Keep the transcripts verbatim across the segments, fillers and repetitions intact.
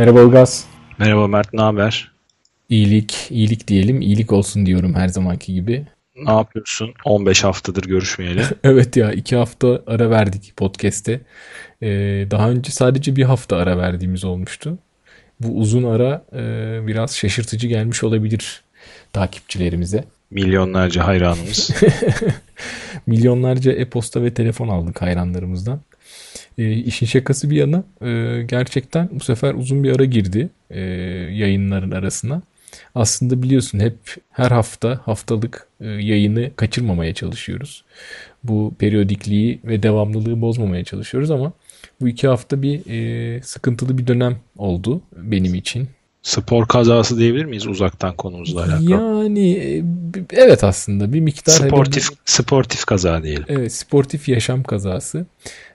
Merhaba Yılgaz. Merhaba Mert, ne haber? İyilik, iyilik diyelim. İyilik olsun diyorum her zamanki gibi. Ne yapıyorsun? on beş haftadır görüşmeyeli. Evet ya, iki hafta ara verdik podcast'te. Ee, daha önce sadece bir hafta ara verdiğimiz olmuştu. Bu uzun ara e, biraz şaşırtıcı gelmiş olabilir takipçilerimize. Milyonlarca hayranımız. Milyonlarca e-posta ve telefon aldık hayranlarımızdan. E, işin şakası bir yana e, gerçekten bu sefer uzun bir ara girdi e, yayınların arasına. Aslında biliyorsun hep her hafta haftalık e, yayını kaçırmamaya çalışıyoruz. Bu periyodikliği ve devamlılığı bozmamaya çalışıyoruz ama bu iki hafta bir e, sıkıntılı bir dönem oldu benim için. Spor kazası diyebilir miyiz uzaktan konumuzla alakalı? Yani evet, aslında bir miktar. Sportif, hemen... sportif kaza diyelim. Evet, sportif yaşam kazası.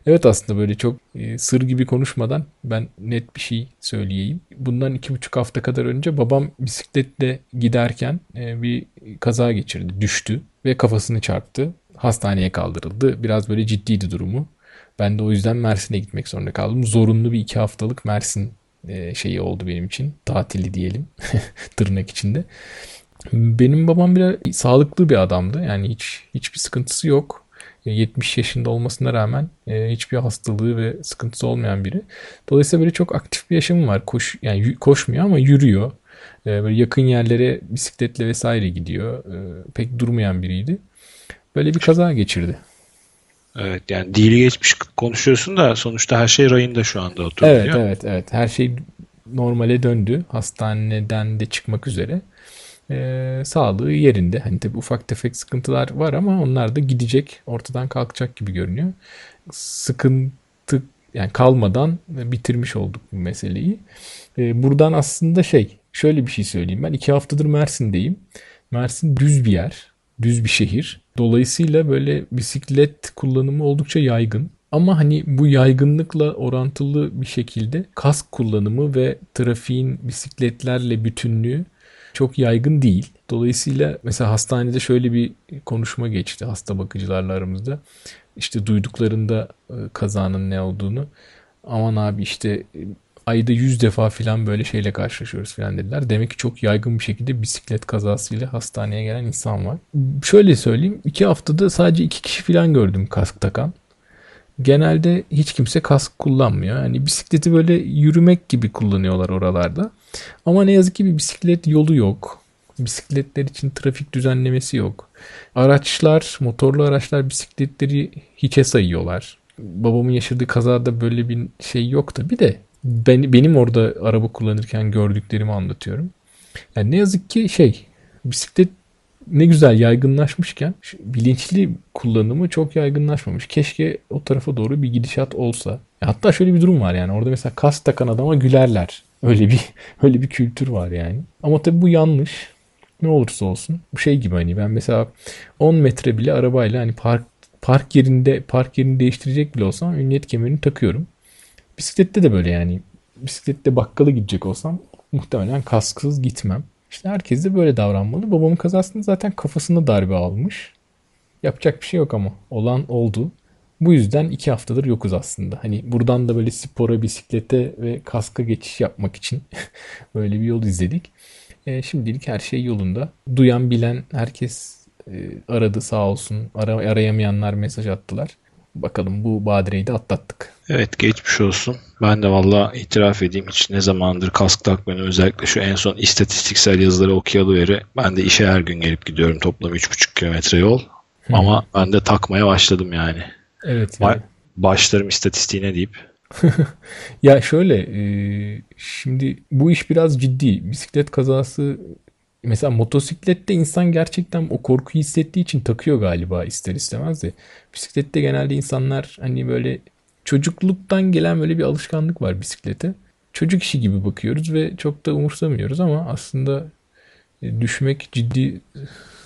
Evet, aslında böyle çok e, sır gibi konuşmadan ben net bir şey söyleyeyim. Bundan iki buçuk hafta kadar önce babam bisikletle giderken e, bir kaza geçirdi. Düştü ve kafasını çarptı. Hastaneye kaldırıldı. Biraz böyle ciddiydi durumu. Ben de o yüzden Mersin'e gitmek zorunda kaldım. Zorunlu bir iki haftalık Mersin şeyi oldu benim için. Tatili diyelim tırnak içinde. Benim babam biraz sağlıklı bir adamdı. Yani hiç hiçbir sıkıntısı yok. yetmiş yaşında olmasına rağmen hiçbir hastalığı ve sıkıntısı olmayan biri. Dolayısıyla böyle çok aktif bir yaşamı var. Koş, yani koşmuyor ama yürüyor. Böyle yakın yerlere bisikletle vesaire gidiyor. Pek durmayan biriydi. Böyle bir kaza geçirdi. Evet, yani dili geçmiş konuşuyorsun da sonuçta her şey rayında şu anda oturuyor. Evet evet evet, her şey normale döndü, hastaneden de çıkmak üzere, ee, sağlığı yerinde. Hani tabii ufak tefek sıkıntılar var ama onlar da gidecek, ortadan kalkacak gibi görünüyor. Sıkıntı yani kalmadan bitirmiş olduk bu meseleyi. Ee, buradan aslında şey, şöyle bir şey söyleyeyim, ben iki haftadır Mersin'deyim. Mersin düz bir yer, düz bir şehir. Dolayısıyla böyle bisiklet kullanımı oldukça yaygın. Ama hani bu yaygınlıkla orantılı bir şekilde kask kullanımı ve trafiğin bisikletlerle bütünlüğü çok yaygın değil. Dolayısıyla mesela hastanede şöyle bir konuşma geçti hasta bakıcılarla aramızda. İşte duyduklarında kazanın ne olduğunu. Aman abi işte ayda yüz defa filan böyle şeyle karşılaşıyoruz filan dediler. Demek ki çok yaygın bir şekilde bisiklet kazasıyla hastaneye gelen insan var. Şöyle söyleyeyim, iki haftada sadece iki kişi filan gördüm kask takan. Genelde hiç kimse kask kullanmıyor. Yani bisikleti böyle yürümek gibi kullanıyorlar oralarda. Ama ne yazık ki bir bisiklet yolu yok. Bisikletler için trafik düzenlemesi yok. Araçlar, motorlu araçlar bisikletleri hiçe sayıyorlar. Babamın yaşadığı kazada böyle bir şey yok da bir de Ben, benim orada araba kullanırken gördüklerimi anlatıyorum. Yani ne yazık ki şey, bisiklet ne güzel yaygınlaşmışken bilinçli kullanımı çok yaygınlaşmamış. Keşke o tarafa doğru bir gidişat olsa. Hatta şöyle bir durum var, yani orada mesela kask takan adama gülerler. Öyle bir öyle bir kültür var yani. Ama tabii bu yanlış. Ne olursa olsun. Bu şey gibi, hani ben mesela on metre bile arabayla hani park park yerinde park yerini değiştirecek bile olsam emniyet kemerini takıyorum. Bisiklette de böyle, yani bisiklette bakkala gidecek olsam muhtemelen kasksız gitmem. İşte herkes de böyle davranmalı. Babamın kazasında zaten kafasına darbe almış. Yapacak bir şey yok ama olan oldu. Bu yüzden iki haftadır yokuz aslında. Hani buradan da böyle spora, bisiklete ve kaska geçiş yapmak için böyle bir yol izledik. E, şimdilik her şey yolunda. Duyan bilen herkes e, aradı sağ olsun. Ara, arayamayanlar mesaj attılar. Bakalım, bu badireyi de atlattık. Evet, geçmiş olsun. Ben de valla itiraf edeyim, hiç ne zamandır kask takmıyorum. Özellikle şu en son istatistiksel yazıları okuyalı veri. Ben de işe her gün gelip gidiyorum. Toplam üç buçuk kilometre yol. Hı. Ama ben de takmaya başladım yani. Evet. Yani. Ba- başlarım istatistiğine deyip. Ya şöyle, e, şimdi bu iş biraz ciddi. Bisiklet kazası, mesela motosiklette insan gerçekten o korkuyu hissettiği için takıyor galiba ister istemez de. Bisiklette genelde insanlar hani böyle çocukluktan gelen böyle bir alışkanlık var bisiklete. Çocuk işi gibi bakıyoruz ve çok da umursamıyoruz ama aslında düşmek ciddi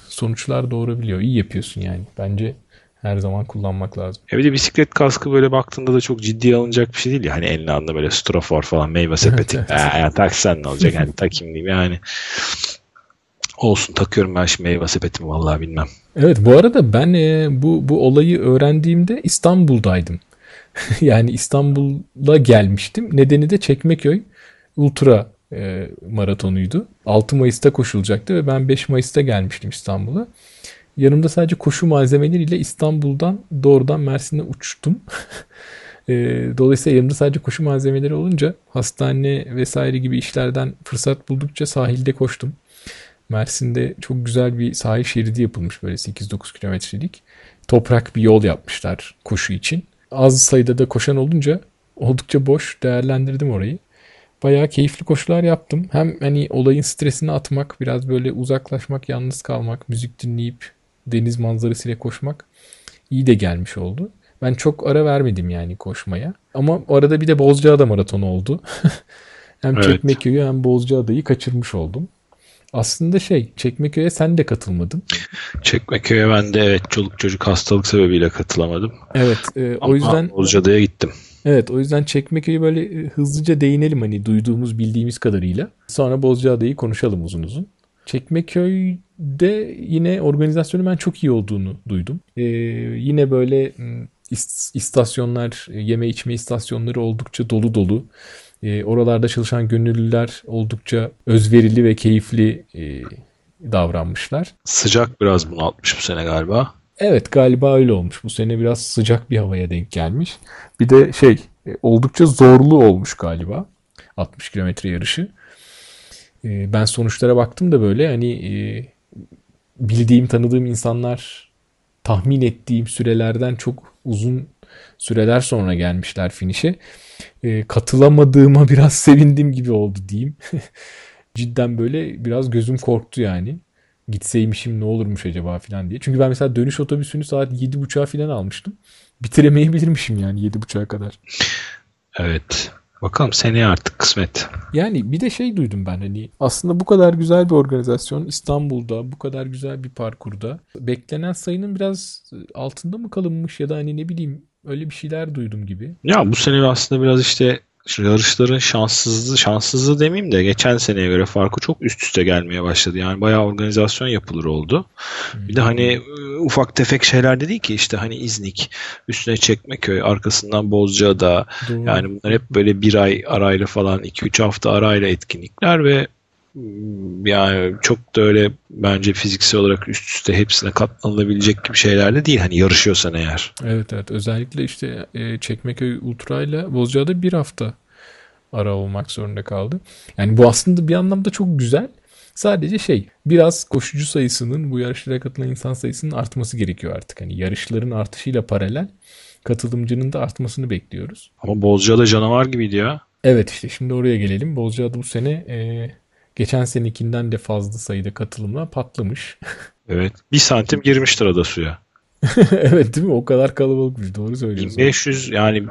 sonuçlar doğurabiliyor. İyi yapıyorsun yani. Bence her zaman kullanmak lazım. Ya bir de bisiklet kaskı böyle baktığında da çok ciddiye alınacak bir şey değil. Yani eline alında böyle strafor falan, meyve sepeti. Ya taksan ne olacak? Yani takayım diyeyim yani. Olsun, takıyorum ben şimdi meyve sepetimi, vallahi bilmem. Evet, bu arada ben e, bu bu olayı öğrendiğimde İstanbul'daydım. Yani İstanbul'a gelmiştim. Nedeni de Çekmeköy ultra e, maratonuydu. altı Mayıs'ta koşulacaktı ve ben beş Mayıs'ta gelmiştim İstanbul'a. Yanımda sadece koşu malzemeleriyle İstanbul'dan doğrudan Mersin'e uçtum. e, dolayısıyla yanımda sadece koşu malzemeleri olunca hastane vesaire gibi işlerden fırsat buldukça sahilde koştum. Mersin'de çok güzel bir sahil şeridi yapılmış, böyle sekiz dokuz kilometrelik. Toprak bir yol yapmışlar koşu için. Az sayıda da koşan olunca oldukça boş değerlendirdim orayı. Bayağı keyifli koşular yaptım. Hem hani olayın stresini atmak, biraz böyle uzaklaşmak, yalnız kalmak, müzik dinleyip deniz manzarasıyla koşmak iyi de gelmiş oldu. Ben çok ara vermedim yani koşmaya. Ama arada bir de Bozcaada maratonu oldu. Hem evet. Çekmeköy'ü hem Bozcaada'yı kaçırmış oldum. Aslında şey, Çekmeköy'e sen de katılmadın. Çekmeköy'e ben de evet çoluk çocuk hastalık sebebiyle katılamadım. Evet, e, o yüzden Bozcaada'ya gittim. Evet, o yüzden Çekmeköy'ü böyle hızlıca değinelim hani duyduğumuz, bildiğimiz kadarıyla. Sonra Bozcaada'yı konuşalım uzun uzun. Çekmeköy'de yine organizasyonun ben çok iyi olduğunu duydum. E, yine böyle istasyonlar, yeme içme istasyonları oldukça dolu dolu. E, oralarda çalışan gönüllüler oldukça özverili ve keyifli e, davranmışlar. Sıcak biraz bunaltmış bu sene galiba. Evet, galiba öyle olmuş. Bu sene biraz sıcak bir havaya denk gelmiş. Bir de şey e, oldukça zorlu olmuş galiba altmış kilometre yarışı. E, ben sonuçlara baktım da böyle hani e, bildiğim, tanıdığım insanlar tahmin ettiğim sürelerden çok uzun süreler sonra gelmişler finişe. E, katılamadığıma biraz sevindim gibi oldu diyeyim. Cidden böyle biraz gözüm korktu yani. Gitseymişim ne olurmuş acaba falan diye. Çünkü ben mesela dönüş otobüsünü saat yedi buçuğa falan almıştım. Bitiremeyebilirmişim yani yedi buçuğa kadar. Evet. Bakalım seneye artık kısmet. Yani bir de şey duydum ben hani aslında bu kadar güzel bir organizasyon İstanbul'da, bu kadar güzel bir parkurda beklenen sayının biraz altında mı kalınmış ya da hani ne bileyim öyle bir şeyler duydum gibi. Ya bu sene aslında biraz işte yarışların şanssızlığı, şanssızlığı demeyeyim de geçen seneye göre farkı çok üst üste gelmeye başladı. Yani bayağı organizasyon yapılır oldu. Hmm. Bir de hani ufak tefek şeyler de değil ki işte hani İznik, üstüne Çekmeköy, arkasından Bozcaada. Doğru. Yani bunlar hep böyle bir ay arayla falan iki üç hafta arayla etkinlikler ve yani çok da öyle bence fiziksel olarak üst üste hepsine katlanılabilecek gibi şeyler de değil. Hani yarışıyorsan eğer. Evet evet. Özellikle işte Çekmeköy Ultra ile Bozcaada bir hafta ara olmak zorunda kaldı. Yani bu aslında bir anlamda çok güzel. Sadece şey, biraz koşucu sayısının, bu yarışlara katılan insan sayısının artması gerekiyor artık. Hani yarışların artışıyla paralel katılımcının da artmasını bekliyoruz. Ama Bozcaada canavar gibiydi ya. Evet işte şimdi oraya gelelim. Bozcaada bu sene e... geçen senekinden de fazla sayıda katılımla patlamış. Evet. Bir santim girmiştir ada suya. Evet değil mi? O kadar kalabalıkmış. Doğru söylüyorsun. bin beş yüz yani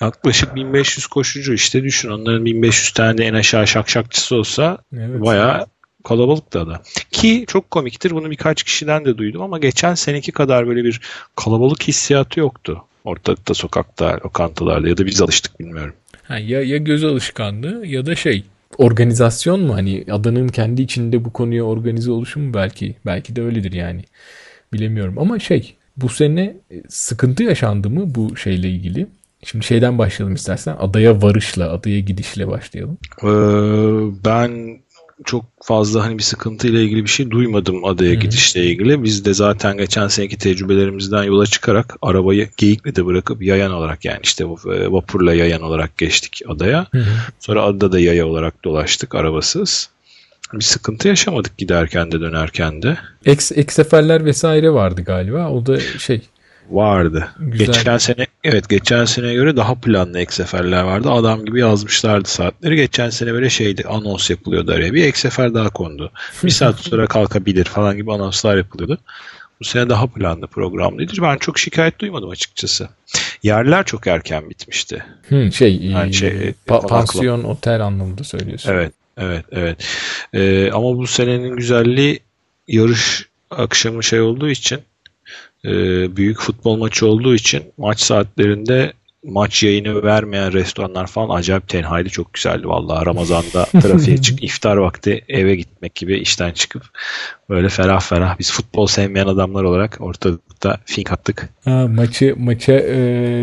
yaklaşık bin beş yüz koşucu işte düşün. Onların bin beş yüz tane de en aşağı şakşakçısı olsa evet, bayağı kalabalıktı ada. Ki çok komiktir. Bunu birkaç kişiden de duydum ama geçen seneki kadar böyle bir kalabalık hissiyatı yoktu. Ortalıkta, sokakta, lokantalarda ya da biz alıştık bilmiyorum. Ha, ya, ya göz alışkanlığı ya da şey... Organizasyon mu? Hani adanın kendi içinde bu konuya organize oluşu mu belki? Belki de öyledir yani. Bilemiyorum ama şey, bu sene sıkıntı yaşandı mı bu şeyle ilgili? Şimdi şeyden başlayalım istersen. Adaya varışla, adaya gidişle başlayalım. Ee, ben çok fazla hani bir sıkıntıyla ilgili bir şey duymadım adaya Hı-hı. gidişle ilgili. Biz de zaten geçen seneki tecrübelerimizden yola çıkarak arabayı Geyikli'de bırakıp yayan olarak yani işte vapurla yayan olarak geçtik adaya. Hı-hı. Sonra adada da yaya olarak dolaştık arabasız. Bir sıkıntı yaşamadık giderken de dönerken de. Ek, ek seferler vesaire vardı galiba. O da şey... Vardı. Güzel. Geçen sene evet geçen seneye göre daha planlı ek seferler vardı. Adam gibi yazmışlardı saatleri. Geçen sene böyle şeydi, anons yapılıyordu araya. Bir ek sefer daha kondu. Bir saat sonra kalkabilir falan gibi anonslar yapılıyordu. Bu sene daha planlı programlıydı. Ben çok şikayet duymadım açıkçası. Yerler çok erken bitmişti. Hı, şey, yani şey pa- pansiyon, otel anlamında söylüyorsun. Evet, evet, evet. Ee, ama bu senenin güzelliği yarış akşamı şey olduğu için, büyük futbol maçı olduğu için maç saatlerinde maç yayını vermeyen restoranlar falan acayip tenhaydı, çok güzeldi vallahi. Ramazan'da trafiğe çık, iftar vakti eve gitmek gibi, işten çıkıp böyle ferah ferah, biz futbol sevmeyen adamlar olarak ortalıkta fink attık. Ha, maçı maça e,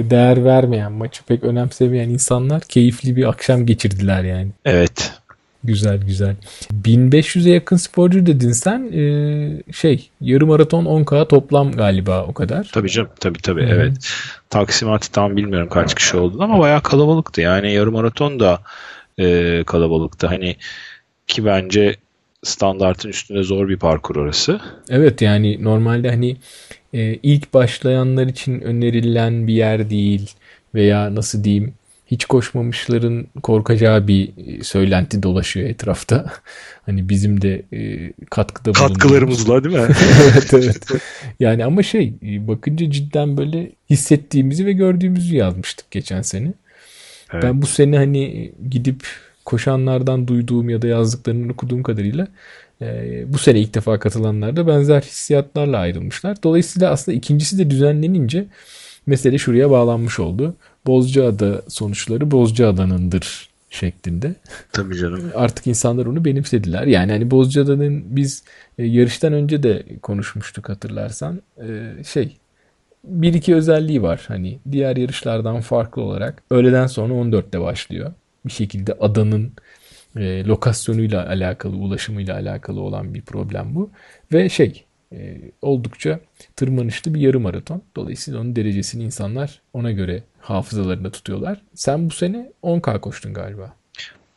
değer vermeyen, maçı pek önemsemeyen insanlar keyifli bir akşam geçirdiler yani. Evet. Güzel güzel. bin beş yüze yakın sporcu dedin sen. Ee, şey yarım maraton on ka toplam galiba o kadar. Tabii canım. Tabii tabii. Hı-hı. Evet. Taksimatı tam bilmiyorum kaç kişi oldu ama bayağı kalabalıktı. Yani yarım maraton da e, kalabalıktı. Hani ki bence standartın üstünde zor bir parkur orası. Evet yani normalde hani e, ilk başlayanlar için önerilen bir yer değil veya nasıl diyeyim, hiç koşmamışların korkacağı bir söylenti dolaşıyor etrafta. Hani bizim de e, katkıda bulunduğumuz. Katkılarımızla değil mi? Evet evet. Yani ama şey bakınca cidden böyle hissettiğimizi ve gördüğümüzü yazmıştık geçen sene. Evet. Ben bu sene hani gidip koşanlardan duyduğum ya da yazdıklarını okuduğum kadarıyla e, bu sene ilk defa katılanlar da benzer hissiyatlarla ayrılmışlar. Dolayısıyla aslında ikincisi de düzenlenince mesele şuraya bağlanmış oldu. Bozcaada sonuçları Bozcaada'nındır şeklinde. Tabii canım. Artık insanlar onu benimsediler. Yani hani Bozcaada'nın biz yarıştan önce de konuşmuştuk hatırlarsan. Şey bir iki özelliği var. Hani diğer yarışlardan farklı olarak öğleden sonra on dörtte başlıyor. Bir şekilde adanın lokasyonuyla alakalı, ulaşımıyla alakalı olan bir problem bu. Ve şey oldukça tırmanışlı bir yarım maraton. Dolayısıyla onun derecesini insanlar ona göre hafızalarında tutuyorlar. Sen bu sene on ka koştun galiba.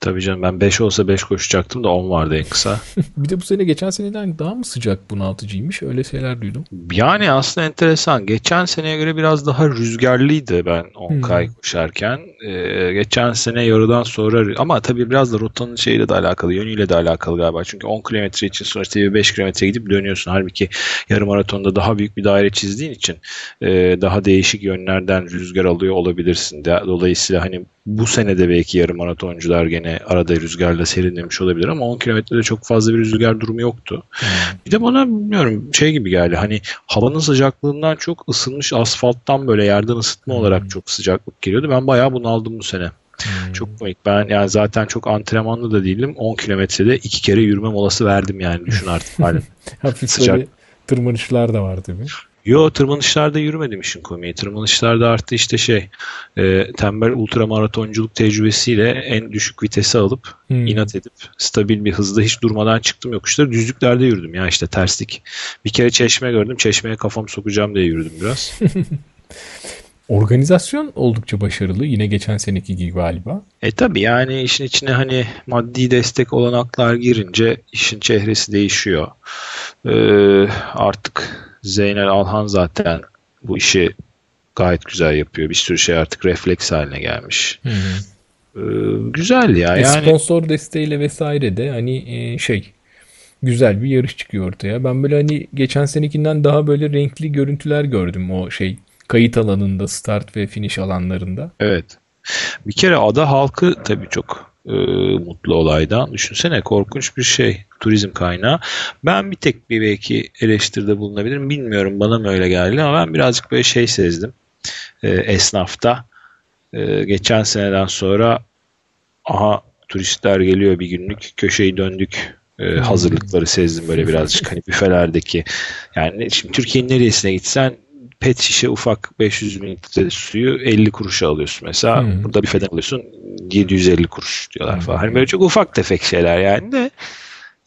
Tabii canım, ben beş olsa beş koşacaktım da on vardı en kısa. Bir de bu sene geçen seneden daha mı sıcak, bunaltıcıymış? Öyle şeyler duydum. Yani aslında enteresan. Geçen seneye göre biraz daha rüzgarlıydı ben on ka'yı hmm. koşarken. Ee, geçen sene yarıdan sonra ama tabii biraz da rotanın şeyle de alakalı, yönüyle de alakalı galiba. Çünkü on kilometre için sonuçta bir beş kilometre gidip dönüyorsun. Halbuki yarım maratonda daha büyük bir daire çizdiğin için e, daha değişik yönlerden rüzgar alıyor olabilirsin. Dolayısıyla hani bu sene de belki yarım maratoncular gene arada rüzgarla serinlemiş olabilir ama on kilometrede çok fazla bir rüzgar durumu yoktu. Hmm. Bir de bana bilmiyorum şey gibi geldi, hani havanın sıcaklığından çok ısınmış asfalttan böyle yerden ısıtma hmm. olarak çok sıcaklık geliyordu. Ben bayağı bunaldım bu sene. Hmm. Çok komik. Ben yani zaten çok antrenmanlı da değilim. on kilometrede iki kere yürüme molası verdim yani. Düşün artık halim. Hafif sıcak. Tırmanışlar da var tabii. Yo, tırmanışlarda yürümedim işin komiği. Tırmanışlarda artı işte şey e, tembel ultramaratonculuk tecrübesiyle en düşük vitesi alıp hmm. inat edip stabil bir hızda hiç durmadan çıktım yokuşları. Düzlüklerde yürüdüm ya, işte terslik. Bir kere çeşme gördüm. Çeşmeye kafam sokacağım diye yürüdüm biraz. Organizasyon oldukça başarılı. Yine geçen seneki gibi galiba. E tabi yani işin içine hani maddi destek olanaklar girince işin çehresi değişiyor. Ee, artık Zeynel Alhan zaten bu işi gayet güzel yapıyor. Bir sürü şey artık refleks haline gelmiş. Hı hı. Ee, güzel ya. E yani... Sponsor desteğiyle vesaire de hani şey güzel bir yarış çıkıyor ortaya. Ben böyle hani geçen senekinden daha böyle renkli görüntüler gördüm o şey kayıt alanında, start ve finish alanlarında. Evet. Bir kere ada halkı tabii çok e, mutlu olaydan. Düşünsene, korkunç bir şey. Turizm kaynağı. Ben bir tek bir belki eleştiride bulunabilirim. Bilmiyorum, bana mı öyle geldi ama ben birazcık böyle şey sezdim. E, esnafta. E, geçen seneden sonra aha turistler geliyor bir günlük. Köşeyi döndük. E, hazırlıkları sezdim böyle birazcık. Hani büfelerdeki. Yani şimdi Türkiye'nin neresine gitsen pet şişe ufak beş yüz mililitre suyu elli kuruşa alıyorsun mesela. Hmm. Burada bir feden alıyorsun yedi yüz elli kuruş diyorlar hmm. falan. Hani böyle çok ufak tefek şeyler yani de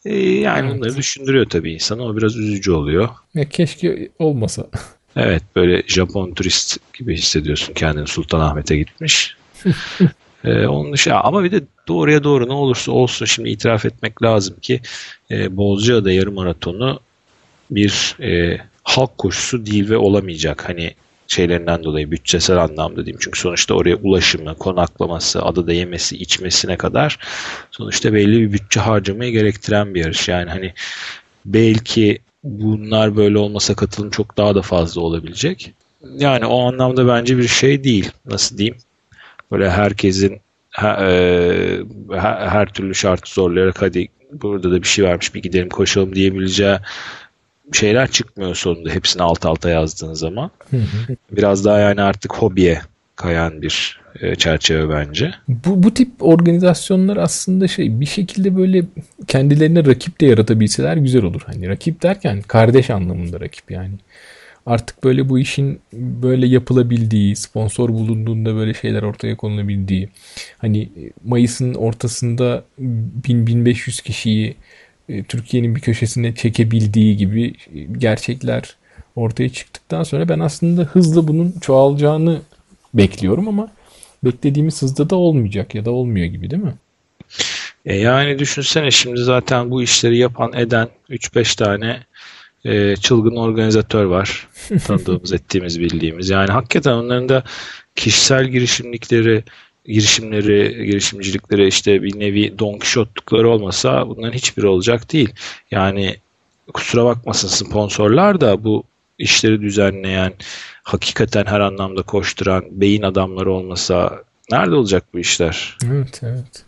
e, yani evet. Bunları düşündürüyor tabii insanı. O biraz üzücü oluyor. Ya keşke olmasa. Evet, böyle Japon turist gibi hissediyorsun kendini, Sultanahmet'e gitmiş. Ee, onun dışında, ama bir de doğruya doğru ne olursa olsun şimdi itiraf etmek lazım ki e, Bozcaada yarım maratonu bir e, halk koşusu değil ve olamayacak. Hani şeylerinden dolayı, bütçesel anlamda diyeyim. Çünkü sonuçta oraya ulaşımı, konaklaması, adada yemesi, içmesine kadar sonuçta belli bir bütçe harcamayı gerektiren bir yarış. Yani hani belki bunlar böyle olmasa katılım çok daha da fazla olabilecek. Yani o anlamda bence bir şey değil. Nasıl diyeyim? Böyle herkesin her, e, her türlü şartı zorlayarak hadi burada da bir şey vermiş bir gidelim koşalım diyebileceği şeyler çıkmıyor sonunda hepsini alt alta yazdığın zaman. Biraz daha yani artık hobiye kayan bir çerçeve bence. Bu, bu tip organizasyonlar aslında şey bir şekilde böyle kendilerine rakip de yaratabilseler güzel olur. Hani rakip derken kardeş anlamında rakip yani. Artık böyle bu işin böyle yapılabildiği, sponsor bulunduğunda böyle şeyler ortaya konulabildiği, hani Mayıs'ın ortasında bin beş yüz kişiyi Türkiye'nin bir köşesine çekebildiği gibi gerçekler ortaya çıktıktan sonra ben aslında hızla bunun çoğalacağını bekliyorum ama beklediğimiz hızda da olmayacak ya da olmuyor gibi değil mi? E yani düşünsene şimdi zaten bu işleri yapan eden üç beş tane e, çılgın organizatör var. Tanıdığımız, ettiğimiz, bildiğimiz. Yani hakikaten onların da kişisel girişimlikleri, girişimleri, girişimcilikleri işte bir nevi Don Kişotlukları olmasa bunların hiçbiri olacak değil. Yani kusura bakmasın sponsorlar da bu işleri düzenleyen, hakikaten her anlamda koşturan beyin adamları olmasa nerede olacak bu işler? Evet, evet.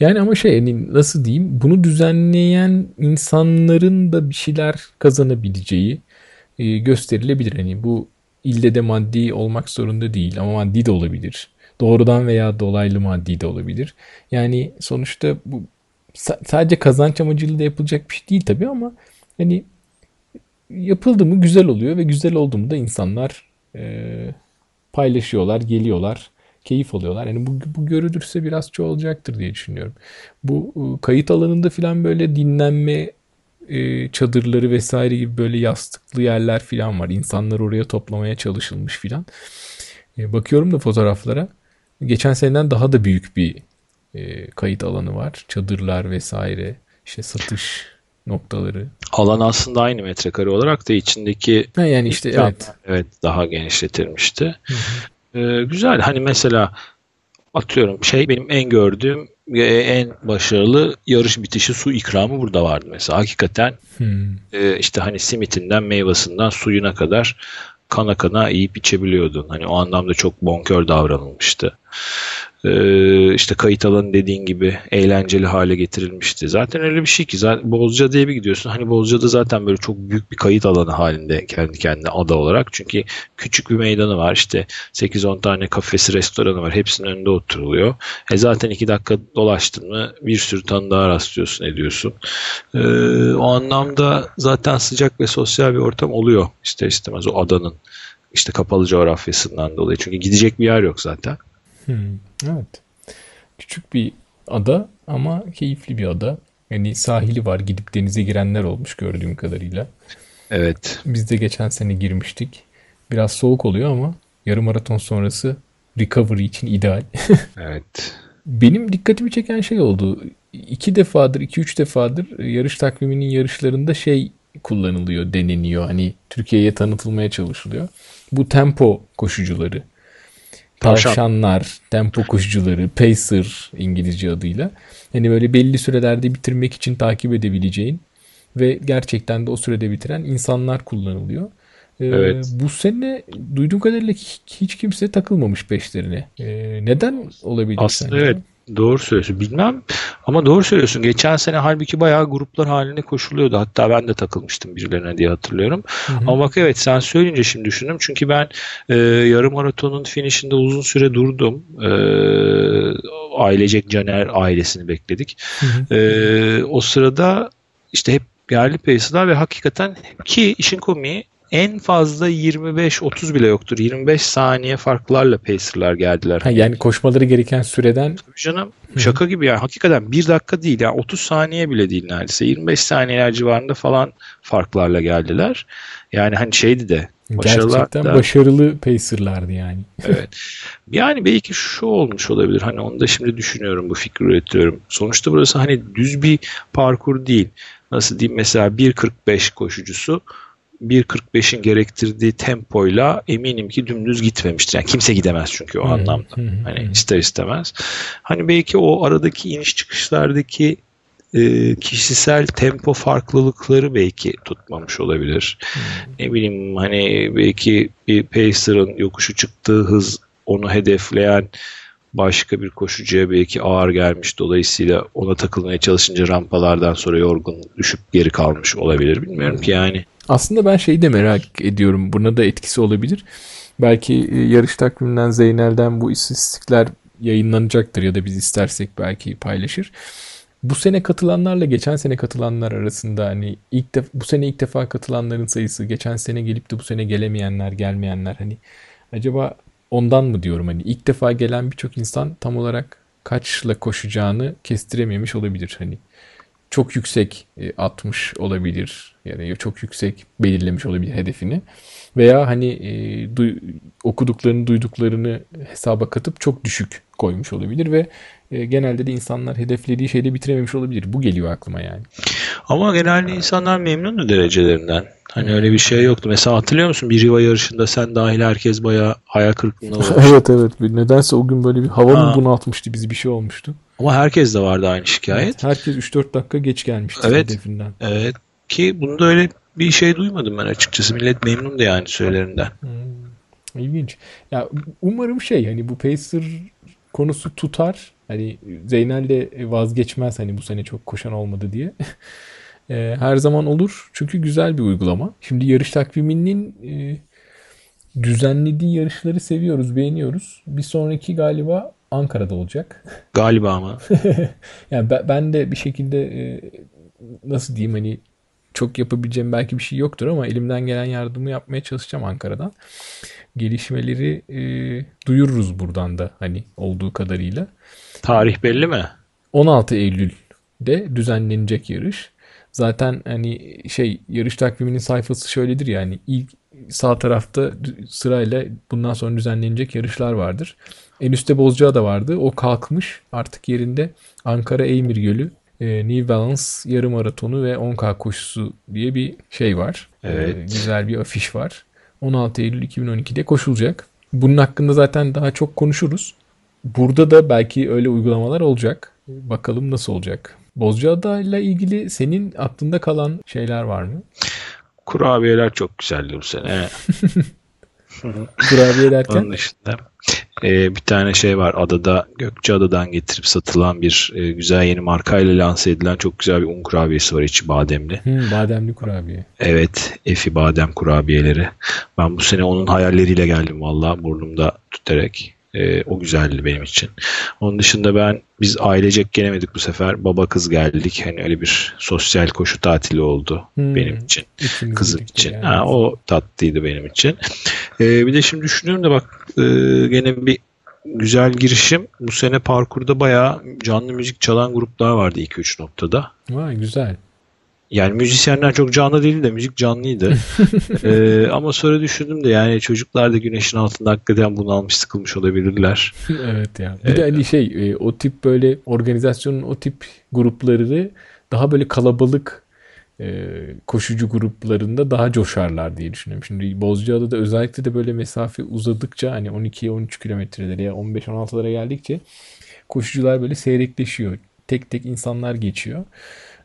Yani ama şey nasıl diyeyim, bunu düzenleyen insanların da bir şeyler kazanabileceği e, gösterilebilir. Hani bu ille de maddi olmak zorunda değil ama maddi de olabilir. Doğrudan veya dolaylı maddi de olabilir. Yani sonuçta bu sadece kazanç amacıyla da yapılacak bir şey değil tabii ama hani yapıldı mı güzel oluyor ve güzel oldu mu da insanlar e, paylaşıyorlar, geliyorlar, keyif alıyorlar. Yani bu, bu görülürse biraz çoğalacaktır diye düşünüyorum. Bu e, kayıt alanında filan böyle dinlenme e, çadırları vesaire gibi böyle yastıklı yerler filan var. İnsanlar oraya toplamaya çalışılmış filan. E, bakıyorum da fotoğraflara. Geçen seneden daha da büyük bir e, kayıt alanı var. Çadırlar vesaire, işte satış noktaları. Alan aslında aynı metrekare olarak da içindeki ha yani işte imkan, evet. Evet daha genişletilmişti. Ee, güzel. Hani mesela atıyorum şey benim en gördüğüm en başarılı yarış bitişi su ikramı burada vardı mesela. Hakikaten hmm. e, işte hani simitinden meyvasından suyuna kadar kana kana yiyip içebiliyordun. Hani o anlamda çok bonkör davranılmıştı. Ee, işte kayıt alanı dediğin gibi eğlenceli hale getirilmişti. Zaten öyle bir şey ki zaten Bozcaada'ya bir gidiyorsun. Hani Bozcaada zaten böyle çok büyük bir kayıt alanı halinde kendi kendine ada olarak. Çünkü küçük bir meydanı var. İşte sekiz on tane kafesi, restoranı var. Hepsinin önünde oturuluyor. E zaten iki dakika dolaştın mı bir sürü tanıdığa rastlıyorsun, ediyorsun. Ee, o anlamda zaten sıcak ve sosyal bir ortam oluyor. İster istemez o adanın işte kapalı coğrafyasından dolayı. Çünkü gidecek bir yer yok zaten. Hmm, evet. Küçük bir ada ama keyifli bir ada. Yani sahili var, gidip denize girenler olmuş gördüğüm kadarıyla. Evet. Biz de geçen sene girmiştik. Biraz soğuk oluyor ama yarım maraton sonrası recovery için ideal. Evet. Benim dikkatimi çeken şey oldu. İki defadır, iki üç defadır yarış takviminin yarışlarında şey kullanılıyor, deneniyor. Hani Türkiye'ye tanıtılmaya çalışılıyor. Bu tempo koşucuları. Tavşanlar, tempo koşucuları, pacer İngilizce adıyla. Hani böyle belli sürelerde bitirmek için takip edebileceğin ve gerçekten de o sürede bitiren insanlar kullanılıyor. Ee, evet. Bu sene duyduğum kadarıyla hiç kimse takılmamış peşlerine. Ee, neden olabilir aslında sence? Evet. Doğru söylüyorsun. Bilmem ama doğru söylüyorsun. Geçen sene halbuki bayağı gruplar halinde koşuluyordu. Hatta ben de takılmıştım birilerine diye hatırlıyorum. Hı hı. Ama bak evet sen söyleyince şimdi düşündüm. Çünkü ben e, yarım maratonun finişinde uzun süre durdum. E, ailecek Caner ailesini bekledik. Hı hı. E, o sırada işte hep yerli pacer'lar ve hakikaten ki işin komiği en fazla yirmi beş otuz bile yoktur. yirmi beş saniye farklarla pacer'lar geldiler. Ha, yani koşmaları gereken süreden. Tabii canım şaka Hı-hı. gibi yani hakikaten bir dakika değil yani otuz saniye bile değil neredeyse. yirmi beş saniyeler civarında falan farklarla geldiler. Yani hani şeydi de. Gerçekten da başarılı pacer'lardı yani. Evet. Yani belki şu olmuş olabilir. Hani onu da şimdi düşünüyorum, bu fikri üretiyorum. Sonuçta burası hani düz bir parkur değil. Nasıl diyeyim mesela bir kırk beş koşucusu bir kırk beşin gerektirdiği tempoyla eminim ki dümdüz gitmemiştir. Yani kimse gidemez çünkü o hmm, anlamda. Hmm, hani ister istemez. Hani belki o aradaki iniş çıkışlardaki e, kişisel tempo farklılıkları belki tutmamış olabilir. Hmm. Ne bileyim hani belki bir pacer'ın yokuşu çıktığı hız onu hedefleyen başka bir koşucuya belki ağır gelmiş. Dolayısıyla ona takılmaya çalışınca rampalardan sonra yorgun düşüp geri kalmış olabilir. Bilmiyorum ki yani. Aslında ben şeyi de merak ediyorum. Buna da etkisi olabilir. Belki yarış takviminden, Zeynel'den bu istatistikler yayınlanacaktır ya da biz istersek belki paylaşır. Bu sene katılanlarla geçen sene katılanlar arasında hani ilk defa, bu sene ilk defa katılanların sayısı, geçen sene gelip de bu sene gelemeyenler, gelmeyenler, hani acaba ondan mı diyorum, hani ilk defa gelen birçok insan tam olarak kaçla koşacağını kestirememiş olabilir. Hani çok yüksek atmış olabilir. Yani çok yüksek belirlemiş olabilir hedefini. Veya hani e, du- okuduklarını, duyduklarını hesaba katıp çok düşük koymuş olabilir ve e, genelde de insanlar hedeflediği şeyde bitirememiş olabilir. Bu geliyor aklıma yani. Ama genelde insanlar memnundu derecelerinden. Hani öyle bir şey yoktu. Mesela hatırlıyor musun? Bir Riva yarışında sen dahil herkes bayağı hayal kırıklığına olmuştu. Evet evet. Nedense o gün böyle bir havanın bunaltmıştı bizi, bir şey olmuştu. Ama herkes de vardı aynı şikayet. Evet, herkes üç dört dakika geç gelmişti evet, hedefinden. Evet. Ki bunu da öyle bir şey duymadım ben açıkçası. Millet memnundu yani söylerinden. Hmm, ilginç. Ya umarım şey, hani bu Pacer konusu tutar. Hani Zeynel de vazgeçmez hani bu sene çok koşan olmadı diye. Her zaman olur. Çünkü güzel bir uygulama. Şimdi yarış takviminin e, düzenlediği yarışları seviyoruz, beğeniyoruz. Bir sonraki galiba Ankara'da olacak. Galiba ama. Yani ben de bir şekilde e, nasıl diyeyim, hani çok yapabileceğim belki bir şey yoktur ama elimden gelen yardımı yapmaya çalışacağım Ankara'dan. Gelişmeleri e, duyururuz buradan da hani olduğu kadarıyla. Tarih belli mi? on altı Eylül'de düzenlenecek yarış. Zaten hani şey, yarış takviminin sayfası şöyledir yani, ilk sağ tarafta sırayla bundan sonra düzenlenecek yarışlar vardır. En üstte Bozcaada vardı. O kalkmış. Artık yerinde Ankara Eymir Gölü, New Balance yarım maratonu ve on K koşusu diye bir şey var. Evet. Ee, güzel bir afiş var. on altı Eylül iki bin on iki'de koşulacak. Bunun hakkında zaten daha çok konuşuruz. Burada da belki öyle uygulamalar olacak. Bakalım nasıl olacak. Bozcaada ile ilgili senin aklında kalan şeyler var mı? Kurabiyeler çok güzeldi bu sene. Kurabiye derken? Onun dışında e, bir tane şey var. Adada, Gökçeada'dan getirip satılan bir e, güzel yeni markayla lanse edilen çok güzel bir un kurabiyesi var, içi bademli. Hmm, bademli kurabiye. Evet. Efi badem kurabiyeleri. Ben bu sene onun hayalleriyle geldim valla. Burnumda tüterek. E, o güzeldi benim için. Onun dışında ben, biz ailecek gelemedik bu sefer. Baba kız geldik. Hani öyle bir sosyal koşu tatili oldu hmm. benim için. İçimiz kızım için. Yani. Ha, o tatlıydı benim için. Ee, bir de şimdi düşünüyorum da bak e, gene bir güzel girişim. Bu sene parkurda bayağı canlı müzik çalan gruplar vardı iki üç noktada. Vay güzel. Yani müzisyenler çok canlı değildi de müzik canlıydı. ee, ama sonra düşündüm de yani çocuklar da güneşin altında hakikaten bunalmış, sıkılmış olabilirler. Evet yani. Bir ee, de hani şey, o tip böyle organizasyonun o tip grupları daha böyle kalabalık koşucu gruplarında daha coşarlar diye düşünüyorum. Şimdi Bozcaada'da özellikle de böyle mesafe uzadıkça, hani on ikiye on üç kilometrelere ya on beş on altılara geldikçe koşucular böyle seyrekleşiyor. Tek tek insanlar geçiyor.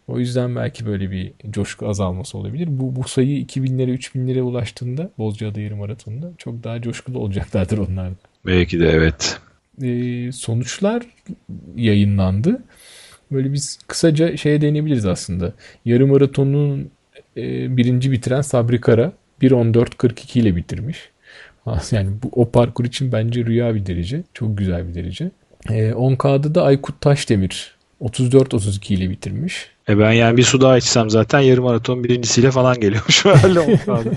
O yüzden belki böyle bir coşku azalması olabilir. Bu bu sayı iki binlere üç binlere ulaştığında Bozcaada yarım maratonunda çok daha coşkulu olacaklardır onlar da. Belki de evet. Ee, sonuçlar yayınlandı. Böyle biz kısaca şeye değinebiliriz aslında. Yarım maratonun e, birinci bitiren Sabri Kara bir on dört kırk iki ile bitirmiş. Yani bu, o parkur için bence rüya bir derece. Çok güzel bir derece. E, on K'da da Aykut Taşdemir otuz dört otuz iki ile bitirmiş. E ben yani bir su daha içsem zaten yarım maraton birincisiyle falan geliyormuş herhalde on K'da.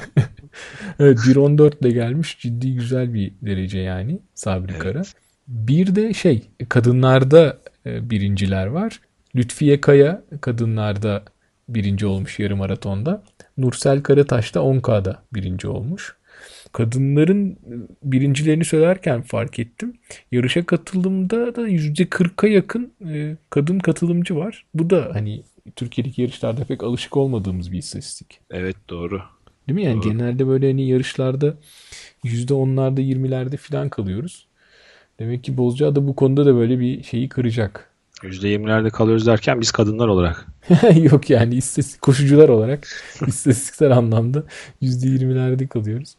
Evet, bir on dört ile gelmiş. Ciddi güzel bir derece yani Sabri Kara. Evet. Bir de şey, kadınlarda birinciler var. Lütfiye Kaya kadınlarda birinci olmuş yarım maratonda. Nursel Karataş da on K'da birinci olmuş. Kadınların birincilerini söylerken fark ettim. Yarışa katıldığımda da yüzde kırk'a yakın kadın katılımcı var. Bu da hani Türkiye'deki yarışlarda pek alışık olmadığımız bir istatistik. Evet doğru. Değil mi? Yani doğru. Genelde böyle hani yarışlarda yüzde on'larda yirmi'lerde falan kalıyoruz. Demek ki Bozcaada bu konuda da böyle bir şeyi kıracak. yüzde yirmi'lerde kalıyoruz derken biz kadınlar olarak. Yok yani istatistik, koşucular olarak istatistiksel anlamda yüzde yirmi'lerde kalıyoruz.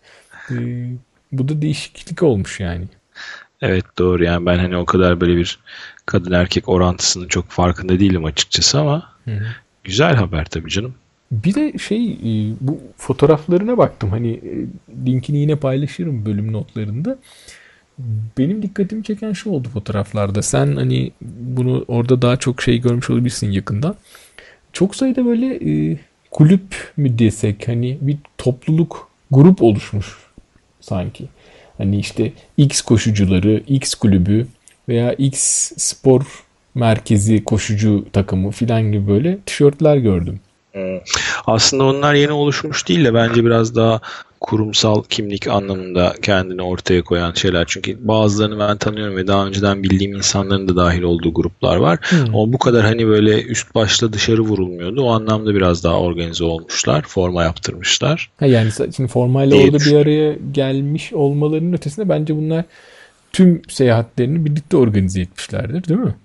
Ee, bu da değişiklik olmuş yani. Evet doğru, yani ben hani o kadar böyle bir kadın erkek orantısının çok farkında değilim açıkçası ama Hı-hı. güzel haber tabii canım. Bir de şey, bu fotoğraflarına baktım. Hani linkini yine paylaşırım bölüm notlarında. Benim dikkatimi çeken şu oldu fotoğraflarda. Sen hani bunu orada daha çok şey görmüş olabilirsin yakından. Çok sayıda böyle e, kulüp mü desek, hani bir topluluk, grup oluşmuş sanki. Hani işte X koşucuları, X kulübü veya X spor merkezi koşucu takımı filan gibi böyle tişörtler gördüm. Aslında onlar yeni oluşmuş değil de bence biraz daha kurumsal kimlik anlamında kendini ortaya koyan şeyler. Çünkü bazılarını ben tanıyorum ve daha önceden bildiğim insanların da dahil olduğu gruplar var. Hmm. O bu kadar hani böyle üst başla dışarı vurulmuyordu. O anlamda biraz daha organize olmuşlar. Forma yaptırmışlar. Ha yani şimdi formayla orada bir araya gelmiş olmalarının ötesinde bence bunlar tüm seyahatlerini birlikte organize etmişlerdir, değil mi?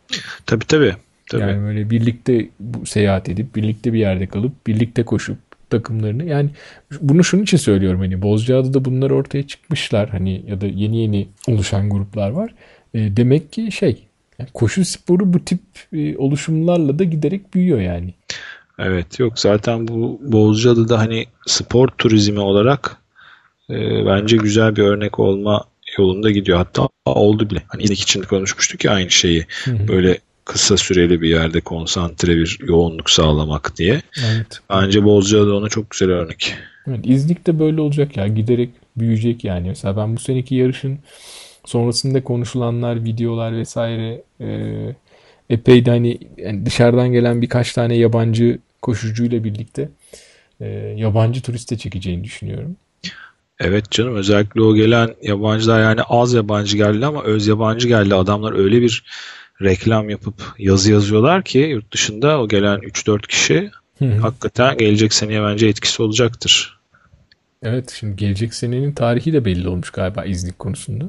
Tabii tabii. Tabii. Yani böyle birlikte seyahat edip, birlikte bir yerde kalıp, birlikte koşup takımlarını, yani bunu şunun için söylüyorum, hani Bozcaada'da bunlar ortaya çıkmışlar hani, ya da yeni yeni oluşan gruplar var. E, demek ki şey, yani koşu sporu bu tip e, oluşumlarla da giderek büyüyor yani. Evet, yok zaten bu Bozcaada'da hani spor turizmi olarak e, bence güzel bir örnek olma yolunda gidiyor. Hatta oldu bile. Hani İznik için konuşmuştuk ya aynı şeyi. Hı-hı. Böyle kısa süreli bir yerde konsantre bir yoğunluk sağlamak diye. Evet. Bence Bozcaada ona çok güzel örnek. Evet, İznik de böyle olacak ya. Giderek büyüyecek yani. Mesela ben bu seneki yarışın sonrasında konuşulanlar, videolar vesaire e, epey de hani yani dışarıdan gelen birkaç tane yabancı koşucuyla birlikte e, yabancı turiste çekeceğini düşünüyorum. Evet canım, özellikle o gelen yabancılar, yani az yabancı geldi ama öz yabancı geldi. Adamlar öyle bir reklam yapıp yazı yazıyorlar ki yurt dışında o gelen üç dört kişi, hı-hı, hakikaten gelecek seneye bence etkisi olacaktır. Evet, şimdi gelecek senenin tarihi de belli olmuş galiba İznik konusunda.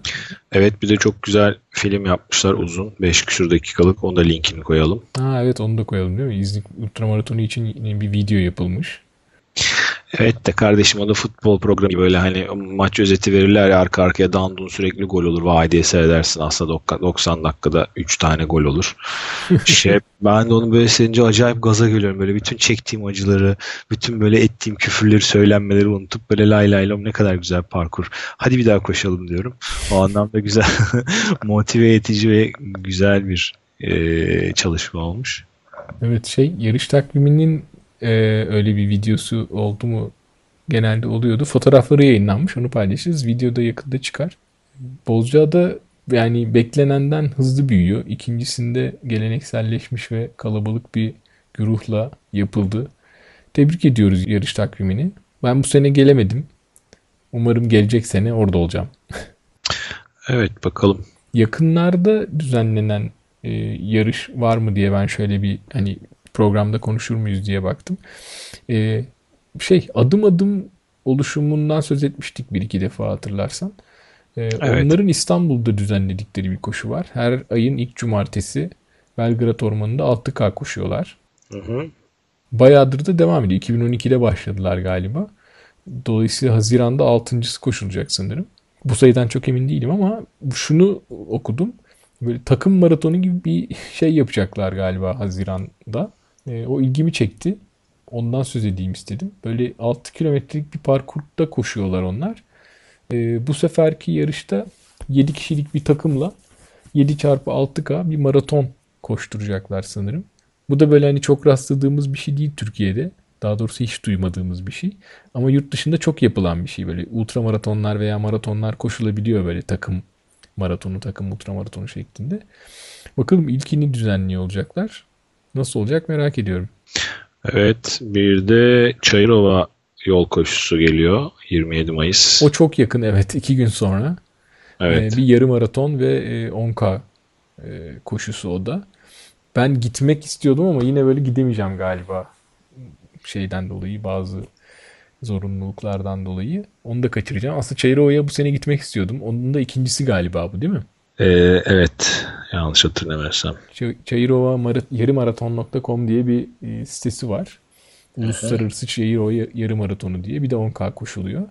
Evet, bir de çok güzel film yapmışlar, uzun beş küsur dakikalık, onu da linkini koyalım. Ha, evet, onu da koyalım değil mi? İznik ultramaratonu için bir video yapılmış. Evet de kardeşim, o da futbol programı gibi, böyle hani maç özeti verirler ya, arka arkaya dandun sürekli gol olur. Vay diye seyredersin, aslında doksan dakikada üç tane gol olur. Şey, ben de onu böyle seyredince acayip gaza geliyorum. Böyle bütün çektiğim acıları, bütün böyle ettiğim küfürleri, söylenmeleri unutup böyle lay lay lom, ne kadar güzel parkur. Hadi bir daha koşalım diyorum. O anlamda güzel, motive edici ve güzel bir e, çalışma olmuş. Evet, şey, yarış takviminin Ee, öyle bir videosu oldu mu, genelde oluyordu. Fotoğrafları yayınlanmış, onu paylaşırız. Videoda yakında çıkar. Bozcaada yani beklenenden hızlı büyüyor. İkincisinde gelenekselleşmiş ve kalabalık bir güruhla yapıldı. Tebrik ediyoruz yarış takvimini. Ben bu sene gelemedim. Umarım gelecek sene orada olacağım. Evet, bakalım. Yakınlarda düzenlenen e, yarış var mı diye ben şöyle bir hani programda konuşur muyuz diye baktım. Ee, şey, adım adım oluşumundan söz etmiştik bir iki defa, hatırlarsan. Ee, evet. Onların İstanbul'da düzenledikleri bir koşu var. Her ayın ilk cumartesi Belgrad Ormanı'nda altı K koşuyorlar. Hı hı. Bayağıdır da devam ediyor. iki bin on ikide başladılar galiba. Dolayısıyla Haziran'da altıncısı koşulacak sanırım. Bu sayıdan çok emin değilim ama şunu okudum. Böyle takım maratonu gibi bir şey yapacaklar galiba Haziran'da. O ilgimi çekti. Ondan söz edeyim istedim. Böyle altı kilometrelik bir parkurda koşuyorlar onlar. E, bu seferki yarışta yedi kişilik bir takımla yedi çarpı altı K bir maraton koşturacaklar sanırım. Bu da böyle hani çok rastladığımız bir şey değil Türkiye'de. Daha doğrusu hiç duymadığımız bir şey. Ama yurt dışında çok yapılan bir şey. Böyle ultra maratonlar veya maratonlar koşulabiliyor, böyle takım maratonu, takım ultramaratonu şeklinde. Bakalım ilkini düzenliyor olacaklar. Nasıl olacak merak ediyorum. Evet, bir de Çayırova yol koşusu geliyor yirmi yedi Mayıs. O çok yakın, evet, iki gün sonra. Evet. Ee, bir yarım maraton ve on K koşusu o da. Ben gitmek istiyordum ama yine böyle gidemeyeceğim galiba. Şeyden dolayı, bazı zorunluluklardan dolayı. Onu da kaçıracağım. Aslında Çayırova'ya bu sene gitmek istiyordum. Onun da ikincisi galiba bu, değil mi? Ee, evet. Yanlış hatırlamıyorsam. Ç- Çayırova Mar- yarımaraton nokta com diye bir e, sitesi var. Hı-hı. Uluslararası Çayırova yarı maratonu diye. Bir de on K koşuluyor.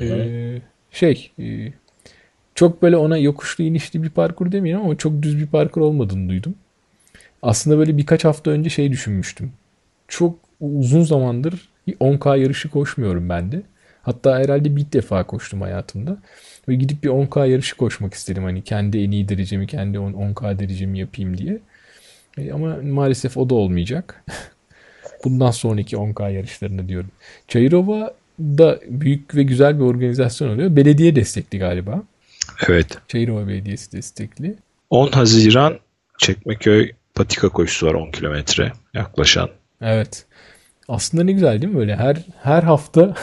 Ee, şey e, çok böyle ona yokuşlu inişli bir parkur demeyeyim ama çok düz bir parkur olmadığını duydum. Aslında böyle birkaç hafta önce şey düşünmüştüm. Çok uzun zamandır Bir on K yarışı koşmuyorum ben de. Hatta herhalde bir defa koştum hayatımda. Ve gidip bir on K yarışı koşmak istedim. Hani kendi en iyi derecemi, kendi on K derecemi yapayım diye. E ama maalesef o da olmayacak. Bundan sonraki on K yarışlarını diyorum. Çayırova'da büyük ve güzel bir organizasyon oluyor. Belediye destekli galiba. Evet. Çayırova Belediyesi destekli. on Haziran Çekmeköy patika koşusu var, on kilometre yaklaşan. Evet. Aslında ne güzel değil mi böyle? Her her hafta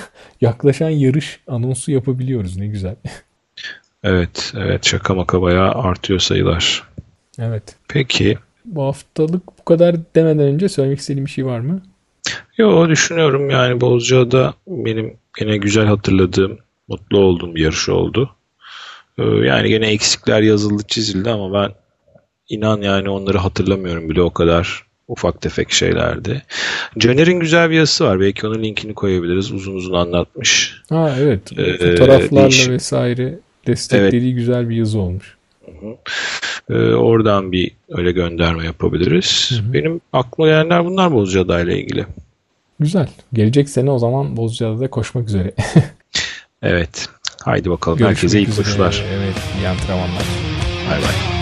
yaklaşan yarış anonsu yapabiliyoruz. Ne güzel. Evet, evet. Şaka maka bayağı artıyor sayılar. Evet. Peki. Bu haftalık bu kadar demeden önce söylemek istediğim bir şey var mı? Yo, düşünüyorum yani Bozcaada benim yine güzel hatırladığım, mutlu olduğum bir yarış oldu. Yani yine eksikler yazıldı, çizildi ama ben inan yani onları hatırlamıyorum bile, o kadar ufak tefek şeylerdi. Caner'in güzel bir yazısı var. Belki onun linkini koyabiliriz. Uzun uzun anlatmış. Ha evet. Ee, Fotoğraflarla değiş... vesaire desteklediği evet. Güzel bir yazı olmuş. Hı-hı. Ee, oradan bir öyle gönderme yapabiliriz. Hı-hı. Benim aklıma gelenler bunlar Bozcaada ile ilgili. Güzel. Gelecek sene o zaman Bozcaada'da koşmak üzere. Evet. Haydi bakalım. Görüşmek herkese iyi koşular. Evet. İyi antrenmanlar. Bay bay.